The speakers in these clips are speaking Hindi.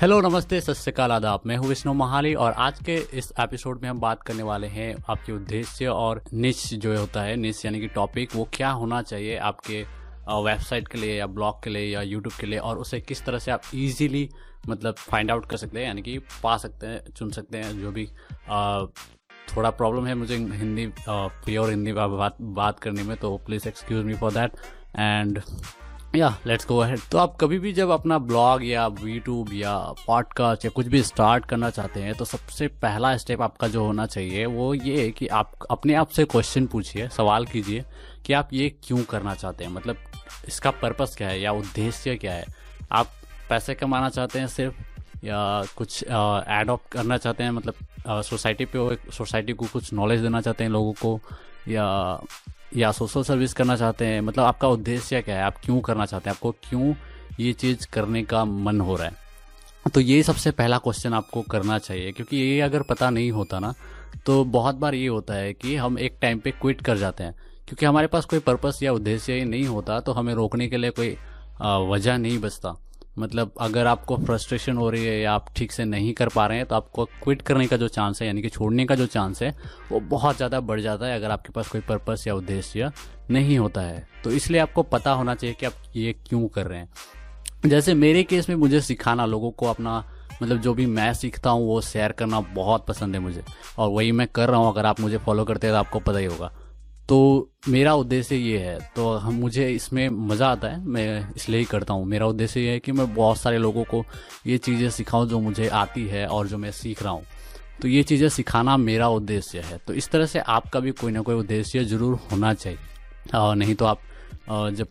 हेलो नमस्ते सत श्री अकाल आदाब, मैं हूँ विष्णु महाली और आज के इस एपिसोड में हम बात करने वाले हैं आपके उद्देश्य और निश जो होता है, निश यानी कि टॉपिक वो क्या होना चाहिए आपके वेबसाइट के लिए या ब्लॉग के लिए या यूट्यूब के लिए, और उसे किस तरह से आप इजीली मतलब फाइंड आउट कर सकते हैं यानी कि पा सकते हैं, चुन सकते हैं। जो भी थोड़ा प्रॉब्लम है मुझे हिंदी प्योर हिंदी बात करने में, तो please excuse me for that and let's go ahead. तो आप कभी भी जब अपना ब्लॉग या यूट्यूब या पॉडकास्ट या कुछ भी स्टार्ट करना चाहते हैं तो सबसे पहला स्टेप आपका जो होना चाहिए वो ये है कि आप अपने आप से क्वेश्चन पूछिए, सवाल कीजिए कि आप ये क्यों करना चाहते हैं, मतलब इसका पर्पस क्या है या उद्देश्य क्या है। आप पैसे कमाना चाहते हैं सिर्फ, या कुछ ऐड ऑप करना चाहते हैं, मतलब सोसाइटी को कुछ नॉलेज देना चाहते हैं लोगों को, या सोशल सर्विस करना चाहते हैं, मतलब आपका उद्देश्य क्या है, आप क्यों करना चाहते हैं, आपको क्यों ये चीज़ करने का मन हो रहा है। तो ये सबसे पहला क्वेश्चन आपको करना चाहिए, क्योंकि ये अगर पता नहीं होता ना तो बहुत बार ये होता है कि हम एक टाइम पे क्विट कर जाते हैं, क्योंकि हमारे पास कोई पर्पस या उद्देश्य ही नहीं होता तो हमें रोकने के लिए कोई वजह नहीं बचता। मतलब अगर आपको फ्रस्ट्रेशन हो रही है या आप ठीक से नहीं कर पा रहे हैं तो आपको क्विट करने का जो चांस है यानी कि छोड़ने का जो चांस है वो बहुत ज़्यादा बढ़ जाता है अगर आपके पास कोई पर्पस या उद्देश्य नहीं होता है। तो इसलिए आपको पता होना चाहिए कि आप ये क्यों कर रहे हैं। जैसे मेरे केस में मुझे सिखाना, लोगों को अपना मतलब जो भी मैं सीखता हूँ वो शेयर करना बहुत पसंद है मुझे, और वही मैं कर रहा हूँ। अगर आप मुझे फॉलो करते हैं तो आपको पता ही होगा। तो मेरा उद्देश्य ये है, तो मुझे इसमें मज़ा आता है, मैं इसलिए ही करता हूँ। मेरा उद्देश्य ये है कि मैं बहुत सारे लोगों को ये चीज़ें सिखाऊं जो मुझे आती है और जो मैं सीख रहा हूँ, तो ये चीज़ें सिखाना मेरा उद्देश्य है। तो इस तरह से आपका भी कोई ना कोई उद्देश्य ज़रूर होना चाहिए, नहीं तो आप जब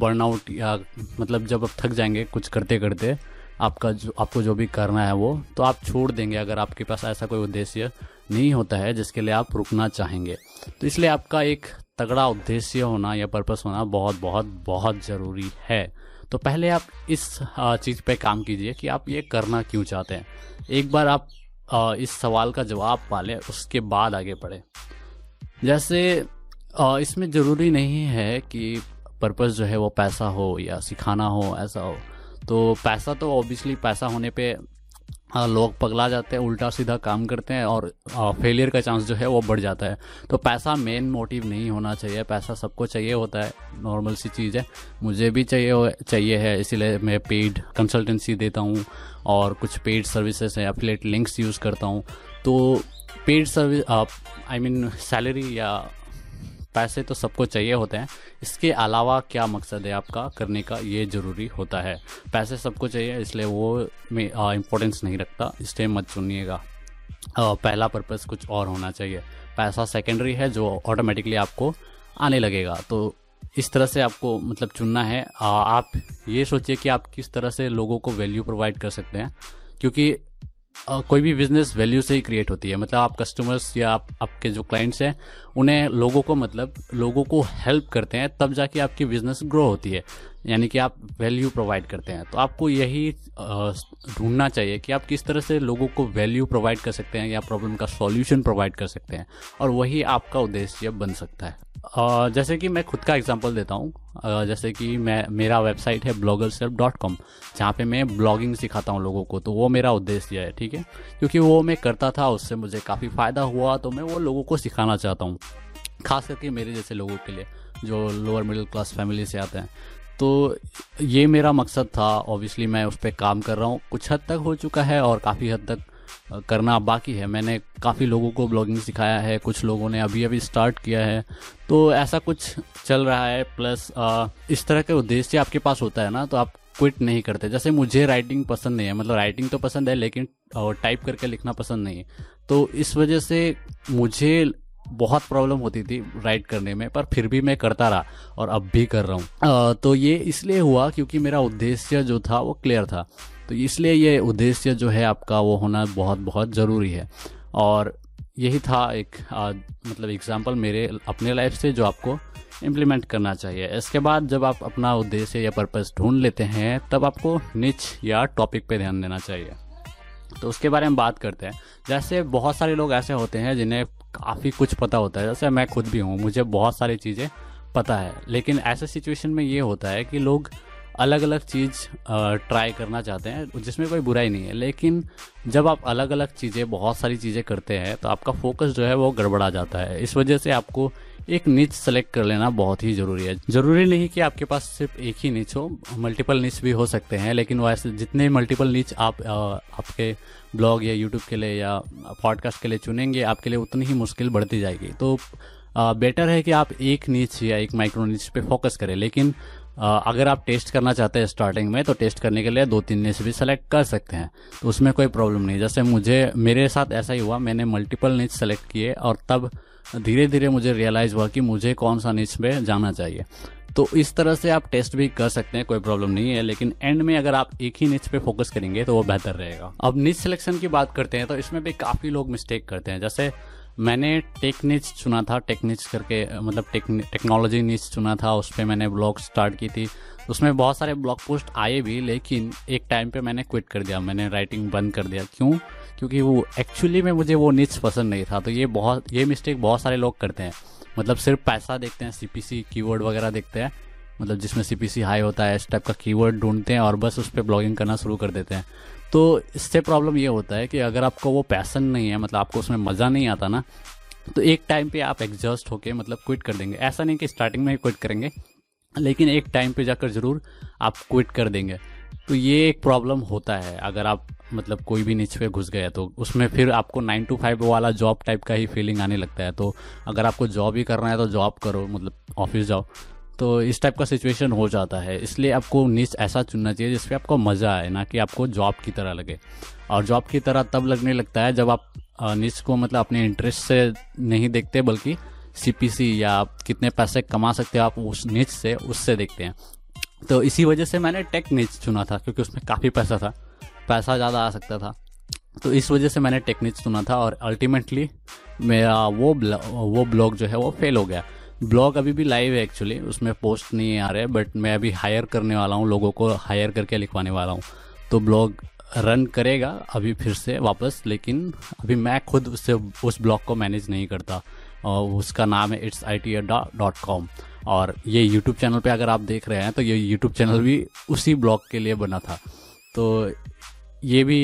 बर्नआउट या मतलब जब आप थक जाएंगे कुछ करते करते, आपको जो भी करना है वो तो आप छोड़ देंगे अगर आपके पास ऐसा कोई उद्देश्य नहीं होता है जिसके लिए आप रुकना चाहेंगे। तो इसलिए आपका एक तगड़ा उद्देश्य होना या पर्पस होना बहुत बहुत बहुत ज़रूरी है। तो पहले आप इस चीज़ पे काम कीजिए कि आप ये करना क्यों चाहते हैं। एक बार आप इस सवाल का जवाब पा लें उसके बाद आगे बढ़ें। जैसे इसमें ज़रूरी नहीं है कि पर्पस जो है वो पैसा हो या सिखाना हो, ऐसा हो तो पैसा, तो ऑब्वियसली पैसा होने पे लोग पगला जाते हैं, उल्टा सीधा काम करते हैं और फेलियर का चांस जो है वो बढ़ जाता है। तो पैसा मेन मोटिव नहीं होना चाहिए। पैसा सबको चाहिए होता है, नॉर्मल सी चीज़ है, मुझे भी चाहिए है, इसीलिए मैं पेड कंसल्टेंसी देता हूँ और कुछ पेड सर्विसेज हैं, एफिलिएट लिंक्स यूज़ करता हूँ। तो पेड सर्विस सैलरी या पैसे तो सबको चाहिए होते हैं, इसके अलावा क्या मकसद है आपका करने का, ये ज़रूरी होता है। पैसे सबको चाहिए इसलिए वो में इम्पोर्टेंस नहीं रखता, इसलिए मत चुनिएगा। पहला पर्पस कुछ और होना चाहिए, पैसा सेकेंडरी है जो ऑटोमेटिकली आपको आने लगेगा। तो इस तरह से आपको मतलब चुनना है। आप ये सोचिए कि आप किस तरह से लोगों को वैल्यू प्रोवाइड कर सकते हैं, क्योंकि कोई भी बिजनेस वैल्यू से ही क्रिएट होती है। मतलब आप कस्टमर्स या आपके जो क्लाइंट्स हैं उन्हें लोगों को हेल्प करते हैं तब जाके आपकी बिजनेस ग्रो होती है, यानी कि आप वैल्यू प्रोवाइड करते हैं। तो आपको यही ढूंढना चाहिए कि आप किस तरह से लोगों को वैल्यू प्रोवाइड कर सकते हैं या प्रॉब्लम का सॉल्यूशन प्रोवाइड कर सकते हैं, और वही आपका उद्देश्य बन सकता है। जैसे कि मैं खुद का एग्जांपल देता हूँ, जैसे कि मेरा वेबसाइट है bloggerself.com, जहाँ पे मैं ब्लॉगिंग सिखाता हूँ लोगों को। तो वो मेरा उद्देश्य है, ठीक है, क्योंकि वो मैं करता था, उससे मुझे काफ़ी फ़ायदा हुआ, तो मैं वो लोगों को सिखाना चाहता हूँ, खास करके मेरे जैसे लोगों के लिए जो लोअर मिडिल क्लास फैमिली से आते हैं। तो ये मेरा मकसद था, ऑब्वियसली मैं उस पर काम कर रहा हूँ, कुछ हद तक हो चुका है और काफ़ी हद तक करना बाकी है। मैंने काफ़ी लोगों को ब्लॉगिंग सिखाया है, कुछ लोगों ने अभी स्टार्ट किया है, तो ऐसा कुछ चल रहा है। प्लस इस तरह के उद्देश्य आपके पास होता है ना तो आप क्विट नहीं करते। जैसे मुझे राइटिंग पसंद नहीं है, मतलब राइटिंग तो पसंद है लेकिन टाइप करके लिखना पसंद नहीं है, तो इस वजह से मुझे बहुत प्रॉब्लम होती थी राइट करने में, पर फिर भी मैं करता रहा और अब भी कर रहा हूँ। तो ये इसलिए हुआ क्योंकि मेरा उद्देश्य जो था वो क्लियर था। तो इसलिए ये उद्देश्य जो है आपका वो होना बहुत बहुत ज़रूरी है। और यही था एक मतलब एग्जांपल मेरे अपने लाइफ से जो आपको इम्प्लीमेंट करना चाहिए। इसके बाद जब आप अपना उद्देश्य या पर्पस ढूंढ लेते हैं तब आपको निच या टॉपिक पे ध्यान देना चाहिए। तो उसके बारे में बात करते हैं। जैसे बहुत सारे लोग ऐसे होते हैं जिन्हें काफ़ी कुछ पता होता है, जैसे मैं खुद भी हूँ, मुझे बहुत सारी चीज़ें पता है, लेकिन ऐसे सिचुएशन में ये होता है कि लोग अलग अलग चीज़ ट्राई करना चाहते हैं, जिसमें कोई बुराई नहीं है। लेकिन जब आप अलग अलग चीज़ें, बहुत सारी चीज़ें करते हैं तो आपका फोकस जो है वो गड़बड़ा जाता है। इस वजह से आपको एक नीच सेलेक्ट कर लेना बहुत ही ज़रूरी है। ज़रूरी नहीं कि आपके पास सिर्फ एक ही नीच हो, मल्टीपल नीच भी हो सकते हैं। लेकिन वैसे जितने मल्टीपल नीच आप आपके ब्लॉग या यूट्यूब के लिए या पॉडकास्ट के लिए चुनेंगे, आपके लिए उतनी ही मुश्किल बढ़ती जाएगी। तो बेटर है कि आप एक नीच या एक माइक्रो नीच पे फोकस करें। लेकिन अगर आप टेस्ट करना चाहते हैं स्टार्टिंग में, तो टेस्ट करने के लिए 2-3 नीच भी सेलेक्ट कर सकते हैं, तो उसमें कोई प्रॉब्लम नहीं। जैसे मेरे साथ ऐसा ही हुआ, मैंने मल्टीपल नीच सेलेक्ट किए और तब धीरे धीरे मुझे रियलाइज़ हुआ कि मुझे कौन सा नीच पे जाना चाहिए। तो इस तरह से आप टेस्ट भी कर सकते हैं, कोई प्रॉब्लम नहीं है। लेकिन एंड में अगर आप एक ही नीच पे फोकस करेंगे तो वो बेहतर रहेगा। अब नीच सिलेक्शन की बात करते हैं तो इसमें भी काफ़ी लोग मिस्टेक करते हैं। जैसे मैंने टेक नीच चुना था, टेक नीच करके मतलब टेक्नोलॉजी नीच चुना था, उस पर मैंने ब्लॉग स्टार्ट की थी। उसमें बहुत सारे ब्लॉग पोस्ट आए भी, लेकिन एक टाइम पे मैंने क्विट कर दिया, मैंने राइटिंग बंद कर दिया। क्यों? क्योंकि वो एक्चुअली में मुझे वो नीच पसंद नहीं था। तो ये मिस्टेक बहुत सारे लोग करते हैं। मतलब सिर्फ पैसा देखते हैं, CPC कीवर्ड वगैरह देखते हैं, मतलब जिसमें CPC हाई होता है, इस टाइप का कीवर्ड ढूंढते हैं और बस उस पर ब्लॉगिंग करना शुरू कर देते हैं। तो इससे प्रॉब्लम ये होता है कि अगर आपको वो पैसन नहीं है, मतलब आपको उसमें मज़ा नहीं आता ना, तो एक टाइम पे आप एग्जॉस्ट होके मतलब क्विट कर देंगे। ऐसा नहीं कि स्टार्टिंग में ही क्विट करेंगे, लेकिन एक टाइम पे जाकर ज़रूर आप क्विट कर देंगे। तो ये एक प्रॉब्लम होता है अगर आप मतलब कोई भी नीच पे घुस गए तो। उसमें फिर आपको 9 to 5 वाला जॉब टाइप का ही फीलिंग आने लगता है। तो अगर आपको जॉब ही करना है तो जॉब करो, मतलब ऑफिस जाओ, तो इस टाइप का सिचुएशन हो जाता है। इसलिए आपको नीच ऐसा चुनना चाहिए जिसपे आपको मज़ा आए, ना कि आपको जॉब की तरह लगे। और जॉब की तरह तब लगने लगता है जब आप नीच को मतलब अपने इंटरेस्ट से नहीं देखते, बल्कि CPC या आप कितने पैसे कमा सकते हो आप उस नीच से, उससे देखते हैं। तो इसी वजह से मैंने टेक नीच चुना था, क्योंकि उसमें काफ़ी पैसा था, पैसा ज़्यादा आ सकता था। तो इस वजह से मैंने टेक नीच चुना था और अल्टीमेटली मेरा वो ब्लॉग जो है वो फेल हो गया। ब्लॉग अभी भी लाइव है एक्चुअली, उसमें पोस्ट नहीं आ रहे, बट मैं अभी हायर करने वाला हूँ, लोगों को हायर करके लिखवाने वाला हूँ। तो ब्लॉग रन करेगा अभी फिर से वापस, लेकिन अभी मैं खुद उससे उस ब्लॉग को मैनेज नहीं करता। और उसका नाम है its IT अड्डा.com। और ये यूट्यूब चैनल पे अगर आप देख रहे हैं तो ये यूट्यूब चैनल भी उसी ब्लॉग के लिए बना था। तो ये भी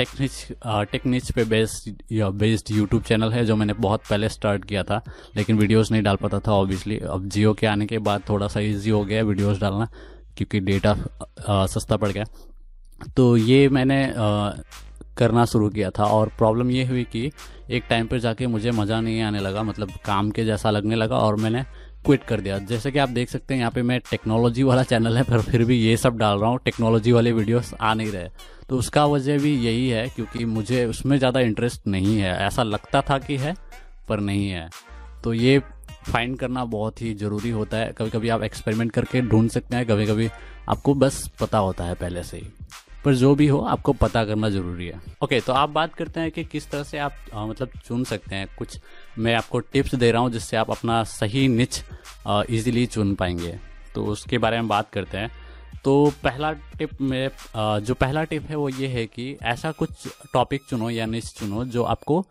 टेक्निक्स पे बेस्ड यूट्यूब चैनल है, जो मैंने बहुत पहले स्टार्ट किया था, लेकिन वीडियोस नहीं डाल पाता था ऑब्वियसली। अब जियो के आने के बाद थोड़ा सा ईजी हो गया वीडियोस डालना, क्योंकि डेटा सस्ता पड़ गया। तो ये मैंने करना शुरू किया था और प्रॉब्लम ये हुई कि एक टाइम पर जाके मुझे मज़ा नहीं आने लगा, मतलब काम के जैसा लगने लगा और मैंने क्विट कर दिया। जैसे कि आप देख सकते हैं यहाँ पे मैं टेक्नोलॉजी वाला चैनल है, पर फिर भी ये सब डाल रहा हूँ, टेक्नोलॉजी वाले वीडियोस आ नहीं रहे। तो उसका वजह भी यही है क्योंकि मुझे उसमें ज़्यादा इंटरेस्ट नहीं है। ऐसा लगता था कि है, पर नहीं है। तो ये फाइंड करना बहुत ही ज़रूरी होता है। कभी कभी आप एक्सपेरिमेंट करके ढूंढ सकते हैं, कभी कभी आपको बस पता होता है पहले से ही, पर जो भी हो आपको पता करना ज़रूरी है। ओके, तो आप बात करते हैं कि किस तरह से आप मतलब चुन सकते हैं। कुछ मैं आपको टिप्स दे रहा हूँ जिससे आप अपना सही निच इजीली चुन पाएंगे, तो उसके बारे में बात करते हैं। तो पहला टिप है वो ये है कि ऐसा कुछ टॉपिक चुनो या निच चुनो जो आपको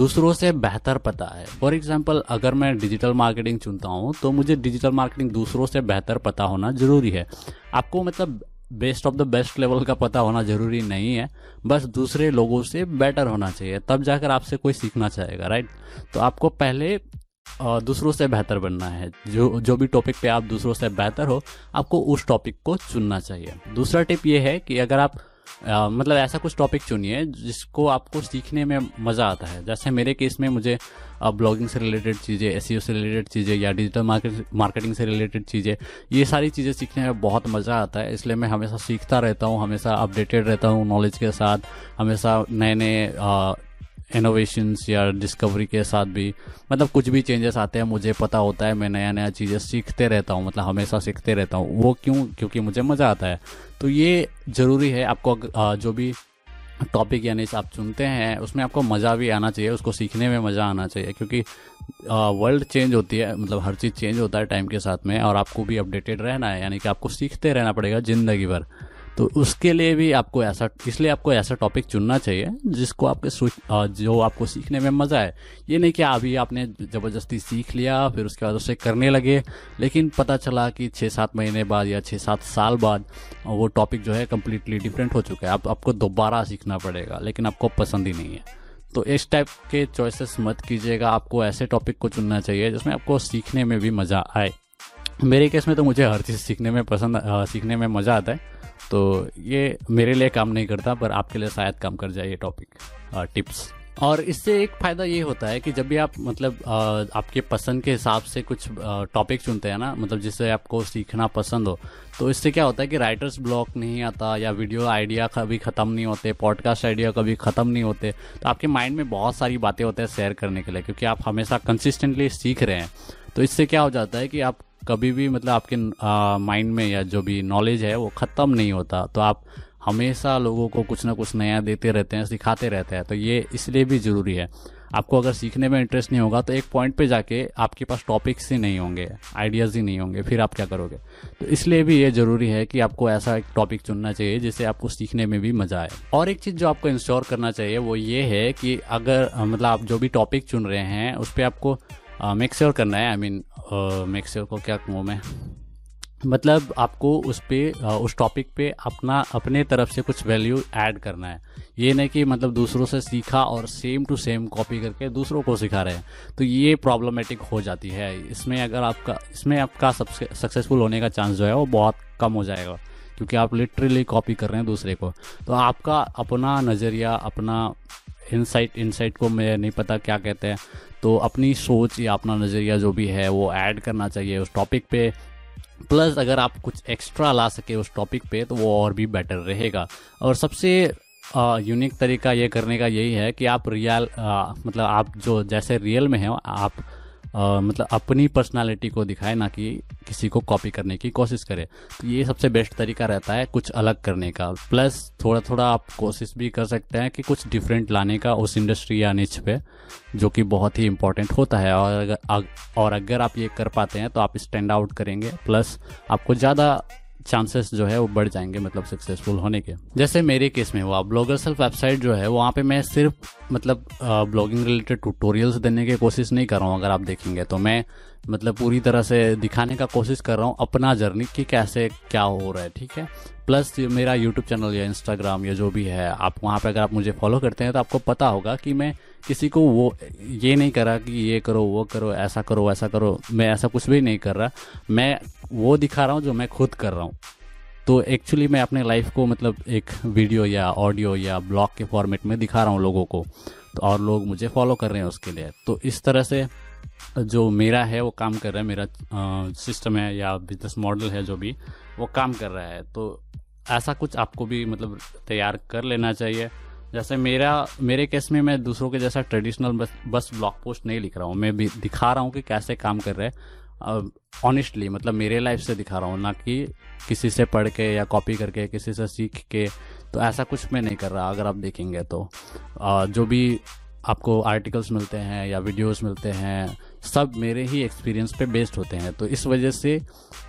दूसरों से बेहतर पता है। फॉर एग्जांपल, अगर मैं डिजिटल मार्केटिंग चुनता हूँ तो मुझे डिजिटल मार्केटिंग दूसरों से बेहतर पता होना ज़रूरी है। आपको मतलब best of the best level का पता होना ज़रूरी नहीं है, बस दूसरे लोगों से बेटर होना चाहिए, तब जाकर आपसे कोई सीखना चाहेगा, राइट। तो आपको पहले दूसरों से बेहतर बनना है। जो भी टॉपिक पे आप दूसरों से बेहतर हो, आपको उस टॉपिक को चुनना चाहिए। दूसरा टिप ये है कि अगर आप मतलब ऐसा कुछ टॉपिक चुनिए जिसको आपको सीखने में मज़ा आता है। जैसे मेरे केस में मुझे ब्लॉगिंग से रिलेटेड चीज़ें, SEO से रिलेटेड चीज़ें या डिजिटल मार्केटिंग से रिलेटेड चीज़ें, ये सारी चीज़ें सीखने में बहुत मज़ा आता है। इसलिए मैं हमेशा सीखता रहता हूँ, हमेशा अपडेटेड रहता हूँ नॉलेज के साथ, हमेशा नए नए इनोवेशंस या डिस्कवरी के साथ भी, मतलब कुछ भी चेंजेस आते हैं मुझे पता होता है, मैं नया नया चीज़ें सीखते रहता हूँ, मतलब हमेशा सीखते रहता हूँ। वो क्यों? क्योंकि मुझे मज़ा आता है। तो ये ज़रूरी है, आपको जो भी टॉपिक यानी आप चुनते हैं उसमें आपको मज़ा भी आना चाहिए, उसको सीखने में मज़ा आना चाहिए, क्योंकि वर्ल्ड चेंज होती है, मतलब हर चीज़ चेंज होता है टाइम के साथ में, और आपको भी अपडेटेड रहना है, यानी कि आपको सीखते रहना पड़ेगा ज़िंदगी भर। तो उसके लिए भी आपको इसलिए आपको ऐसा टॉपिक चुनना चाहिए जिसको जो आपको सीखने में मज़ा आए। ये नहीं कि अभी आपने ज़बरदस्ती सीख लिया फिर उसके बाद उसे करने लगे, लेकिन पता चला कि 6-7 महीने बाद या 6-7 साल बाद वो टॉपिक जो है कम्प्लीटली डिफरेंट हो चुका है, आपको दोबारा सीखना पड़ेगा, लेकिन आपको पसंद ही नहीं है। तो इस टाइप के चॉइसेस मत कीजिएगा, आपको ऐसे टॉपिक को चुनना चाहिए जिसमें आपको सीखने में भी मज़ा आए। मेरे केस में तो मुझे हर चीज़ सीखने में मज़ा आता है, तो ये मेरे लिए काम नहीं करता, पर आपके लिए शायद काम कर जाए ये टॉपिक टिप्स। और इससे एक फ़ायदा ये होता है कि जब भी आप आपके पसंद के हिसाब से कुछ टॉपिक चुनते हैं ना, मतलब जिससे आपको सीखना पसंद हो, तो इससे क्या होता है कि राइटर्स ब्लॉक नहीं आता, या वीडियो आइडिया कभी ख़त्म नहीं होते, पॉडकास्ट आइडिया कभी ख़त्म नहीं होते। तो आपके माइंड में बहुत सारी बातें होते हैं शेयर करने के लिए, क्योंकि आप हमेशा कंसिस्टेंटली सीख रहे हैं। तो इससे क्या हो जाता है कि आप कभी भी आपके माइंड में या जो भी नॉलेज है वो ख़त्म नहीं होता, तो आप हमेशा लोगों को कुछ ना कुछ नया देते रहते हैं, सिखाते रहते हैं। तो ये इसलिए भी ज़रूरी है। आपको अगर सीखने में इंटरेस्ट नहीं होगा तो एक पॉइंट पे जाके आपके पास टॉपिक्स ही नहीं होंगे, आइडियाज़ ही नहीं होंगे, फिर आप क्या करोगे। तो इसलिए भी ये ज़रूरी है कि आपको ऐसा एक टॉपिक चुनना चाहिए जिससे आपको सीखने में भी मज़ा आए। और एक चीज़ जो आपको इंश्योर करना चाहिए वो ये है कि अगर आप जो भी टॉपिक चुन रहे हैं उस पर आपको मेक श्योर करना है, मेक श्योर को क्या कहूँ मैं, मतलब आपको उस टॉपिक पे अपने तरफ से कुछ वैल्यू ऐड करना है। ये नहीं कि दूसरों से सीखा और सेम टू सेम कॉपी करके दूसरों को सिखा रहे हैं, तो ये प्रॉब्लमेटिक हो जाती है। इसमें आपका सक्सेसफुल होने का चांस जो है वो बहुत कम हो जाएगा, क्योंकि आप लिटरली कॉपी कर रहे हैं दूसरे को। तो आपका अपना नज़रिया, अपना इनसाइट को मैं नहीं पता क्या कहते हैं, तो अपनी सोच या अपना नज़रिया जो भी है वो ऐड करना चाहिए उस टॉपिक पे। प्लस अगर आप कुछ एक्स्ट्रा ला सके उस टॉपिक पे तो वो और भी बेटर रहेगा। और सबसे यूनिक तरीका ये करने का यही है कि आप आप जो जैसे रियल में हैं, आप अपनी पर्सनालिटी को दिखाएं, ना कि किसी को कॉपी करने की कोशिश करें। तो ये सबसे बेस्ट तरीका रहता है कुछ अलग करने का। प्लस थोड़ा थोड़ा आप कोशिश भी कर सकते हैं कि कुछ डिफरेंट लाने का उस इंडस्ट्री या निच पे, जो कि बहुत ही इम्पोर्टेंट होता है। और अगर आप ये कर पाते हैं तो आप स्टैंड आउट करेंगे, प्लस आपको ज़्यादा चांसेस जो है वो बढ़ जाएंगे सक्सेसफुल होने के। जैसे मेरे केस में हुआ, ब्लॉगर सेल्फ वेबसाइट जो है वहाँ पे मैं सिर्फ ब्लॉगिंग रिलेटेड ट्यूटोरियल्स देने की कोशिश नहीं कर रहा हूँ। अगर आप देखेंगे तो मैं पूरी तरह से दिखाने का कोशिश कर रहा हूँ अपना जर्नी कि कैसे क्या हो रहा है, ठीक है। प्लस मेरा यूट्यूब चैनल या इंस्टाग्राम या जो भी है, आप वहाँ पे अगर आप मुझे फॉलो करते हैं तो आपको पता होगा कि मैं किसी को वो ये नहीं कर रहा कि ये करो वो करो ऐसा करो वैसा करो, मैं ऐसा कुछ भी नहीं कर रहा। मैं वो दिखा रहा हूँ जो मैं खुद कर रहा हूँ। तो एक्चुअली मैं अपने लाइफ को एक वीडियो या ऑडियो या ब्लॉग के फॉर्मेट में दिखा रहा हूँ लोगों को, तो और लोग मुझे फॉलो कर रहे हैं उसके लिए। तो इस तरह से जो मेरा है वो काम कर रहा है, मेरा सिस्टम है या बिजनेस मॉडल है जो भी, वो काम कर रहा है। तो ऐसा कुछ आपको भी तैयार कर लेना चाहिए। जैसे मेरे केस में मैं दूसरों के जैसा ट्रेडिशनल बस ब्लॉग पोस्ट नहीं लिख रहा हूँ, मैं भी दिखा रहा हूँ कि कैसे काम कर रहा है। ऑनेस्टली मेरे लाइफ से दिखा रहा हूँ, ना कि किसी से पढ़ के या कॉपी करके किसी से सीख के, तो ऐसा कुछ मैं नहीं कर रहा। अगर आप देखेंगे तो जो भी आपको आर्टिकल्स मिलते हैं या वीडियोस मिलते हैं, सब मेरे ही एक्सपीरियंस पे बेस्ड होते हैं। तो इस वजह से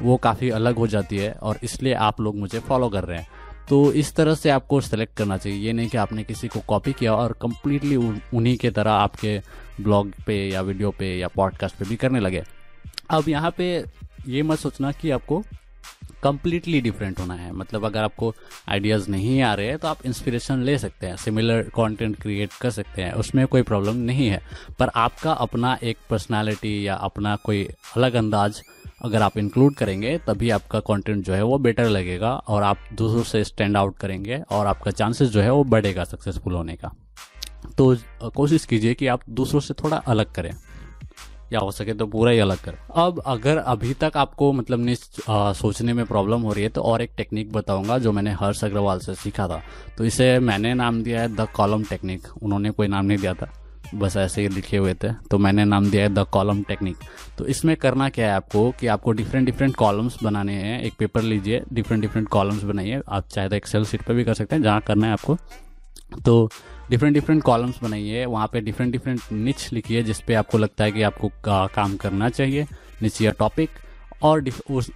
वो काफ़ी अलग हो जाती है, और इसलिए आप लोग मुझे फॉलो कर रहे हैं। तो इस तरह से आपको सेलेक्ट करना चाहिए, ये नहीं कि आपने किसी को कॉपी किया और कम्प्लीटली उन्हीं के तरह आपके ब्लॉग पे या वीडियो पे या पॉडकास्ट पे भी करने लगे। अब यहाँ पे ये मत सोचना कि आपको कम्प्लीटली डिफरेंट होना है। अगर आपको आइडियाज़ नहीं आ रहे हैं तो आप इंस्पिरेशन ले सकते हैं, सिमिलर कंटेंट क्रिएट कर सकते हैं, उसमें कोई प्रॉब्लम नहीं है। पर आपका अपना एक पर्सनालिटी या अपना कोई अलग अंदाज अगर आप इंक्लूड करेंगे तभी आपका कंटेंट जो है वो बेटर लगेगा, और आप दूसरों से स्टैंड आउट करेंगे, और आपका चांसेस जो है वो बढ़ेगा सक्सेसफुल होने का। तो कोशिश कीजिए कि आप दूसरों से थोड़ा अलग करें, या हो सके तो पूरा ही अलग कर। अब अगर अभी तक आपको सोचने में प्रॉब्लम हो रही है तो और एक टेक्निक बताऊंगा जो मैंने हर्ष अग्रवाल से सीखा था। तो इसे मैंने नाम दिया है द कॉलम टेक्निक। उन्होंने कोई नाम नहीं दिया था, बस ऐसे ही लिखे हुए थे, तो मैंने नाम दिया है द कॉलम टेक्निक। तो इसमें करना क्या है आपको कि आपको डिफरेंट कॉलम्स बनाने हैं। एक पेपर लीजिए, डिफरेंट कॉलम्स बनाइए, आप चाहे तो एक्सेल सीट पर भी कर सकते हैं, जहाँ करना है आपको। तो डिफरेंट कॉलम्स बनाइए, वहाँ पे डिफरेंट निच लिखिए जिस पे आपको लगता है कि आपको काम करना चाहिए, निच या टॉपिक। और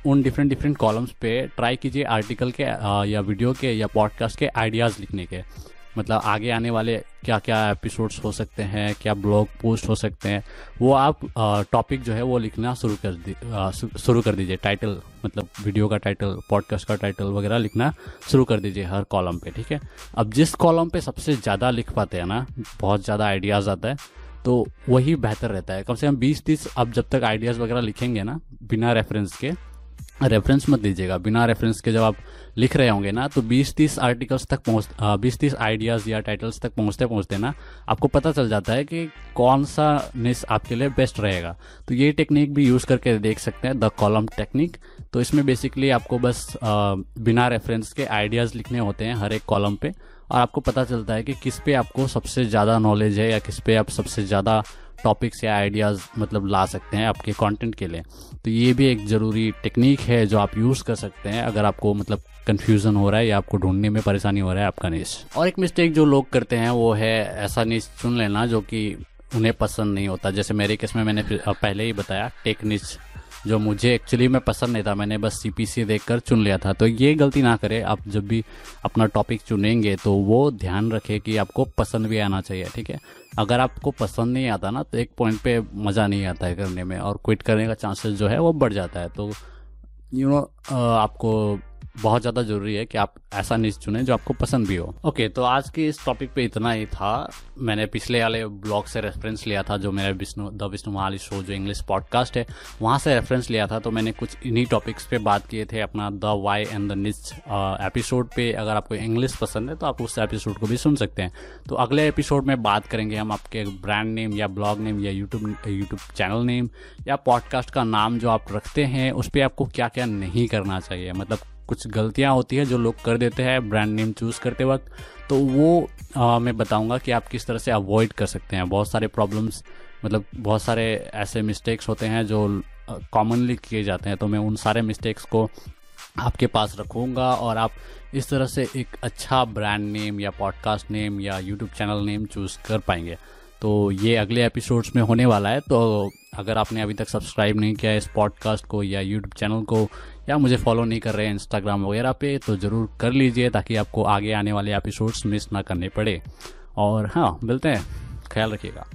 उन डिफरेंट कॉलम्स पे ट्राई कीजिए आर्टिकल के या वीडियो के या पॉडकास्ट के आइडियाज़ लिखने के, मतलब आगे आने वाले क्या क्या एपिसोड्स हो सकते हैं, क्या ब्लॉग पोस्ट हो सकते हैं, वो आप टॉपिक जो है वो लिखना शुरू कर दीजिए। टाइटल मतलब वीडियो का टाइटल, पॉडकास्ट का टाइटल वगैरह लिखना शुरू कर दीजिए हर कॉलम पे, ठीक है। अब जिस कॉलम पे सबसे ज़्यादा लिख पाते हैं ना, बहुत ज़्यादा आइडियाज़ आता है, तो वही बेहतर रहता है। कम से कम 20-30 आप जब तक आइडियाज़ वगैरह लिखेंगे ना बिना रेफरेंस के, रेफरेंस मत दीजिएगा, बिना रेफरेंस के जब आप लिख रहे होंगे ना तो 20-30 आर्टिकल्स तक 20-30 आइडियाज़ या टाइटल्स तक पहुंचते ना आपको पता चल जाता है कि कौन सा निश आपके लिए बेस्ट रहेगा। तो ये टेक्निक भी यूज़ करके देख सकते हैं, द कॉलम टेक्निक। तो इसमें बेसिकली आपको बस बिना रेफरेंस के आइडियाज़ लिखने होते हैं हर एक कॉलम पे, और आपको पता चलता है कि किस पे आपको सबसे ज़्यादा नॉलेज है या किस पे आप सबसे ज़्यादा टॉपिक्स या आइडियाज़ मतलब ला सकते हैं आपके कंटेंट के लिए। तो ये भी एक ज़रूरी टेक्निक है जो आप यूज़ कर सकते हैं अगर आपको मतलब कन्फ्यूज़न हो रहा है या आपको ढूंढने में परेशानी हो रहा है आपका निश। और एक मिस्टेक जो लोग करते हैं वो है ऐसा निश चुन लेना जो कि उन्हें पसंद नहीं होता। जैसे मेरे केस में मैंने पहले ही बताया टेक निश, जो मुझे एक्चुअली में पसंद नहीं था, मैंने बस CPC देखकर चुन लिया था। तो ये गलती ना करें, आप जब भी अपना टॉपिक चुनेंगे तो वो ध्यान रखें कि आपको पसंद भी आना चाहिए, ठीक है। अगर आपको पसंद नहीं आता ना तो एक पॉइंट पे मज़ा नहीं आता है करने में और क्विट करने का चांसेस जो है वो बढ़ जाता है। तो आपको बहुत ज़्यादा ज़रूरी है कि आप ऐसा निश चुनें जो आपको पसंद भी हो। ओके, तो आज के इस टॉपिक पे इतना ही था। मैंने पिछले वाले ब्लॉग से रेफरेंस लिया था, जो मेरा द विष्णु महावाली शो जो इंग्लिश पॉडकास्ट है वहाँ से रेफरेंस लिया था। तो मैंने कुछ इन्हीं टॉपिक्स पे बात किए थे अपना the why and the niche episode पे। अगर आपको इंग्लिश पसंद है तो आप उस एपिसोड को भी सुन सकते हैं। तो अगले एपिसोड में बात करेंगे हम आपके ब्रांड नेम या ब्लॉग नेम या यूट्यूब चैनल नेम या पॉडकास्ट का नाम जो आप रखते हैं उस पर आपको क्या क्या नहीं करना चाहिए, मतलब कुछ गलतियां होती है जो लोग कर देते हैं ब्रांड नेम चूज़ करते वक्त। तो वो मैं बताऊंगा कि आप किस तरह से अवॉइड कर सकते हैं। बहुत सारे प्रॉब्लम्स मतलब बहुत सारे ऐसे मिस्टेक्स होते हैं जो कॉमनली किए जाते हैं, तो मैं उन सारे मिस्टेक्स को आपके पास रखूँगा और आप इस तरह से एक अच्छा ब्रांड नेम या पॉडकास्ट नेम या यूट्यूब चैनल नेम चूज़ कर पाएंगे। तो ये अगले एपिसोड्स में होने वाला है। तो अगर आपने अभी तक सब्सक्राइब नहीं किया है इस पॉडकास्ट को या यूट्यूब चैनल को, या मुझे फॉलो नहीं कर रहे हैं इंस्टाग्राम वगैरह पे, तो ज़रूर कर लीजिए ताकि आपको आगे आने वाले एपिसोड्स मिस ना करने पड़े। और हाँ, मिलते हैं, ख्याल रखिएगा।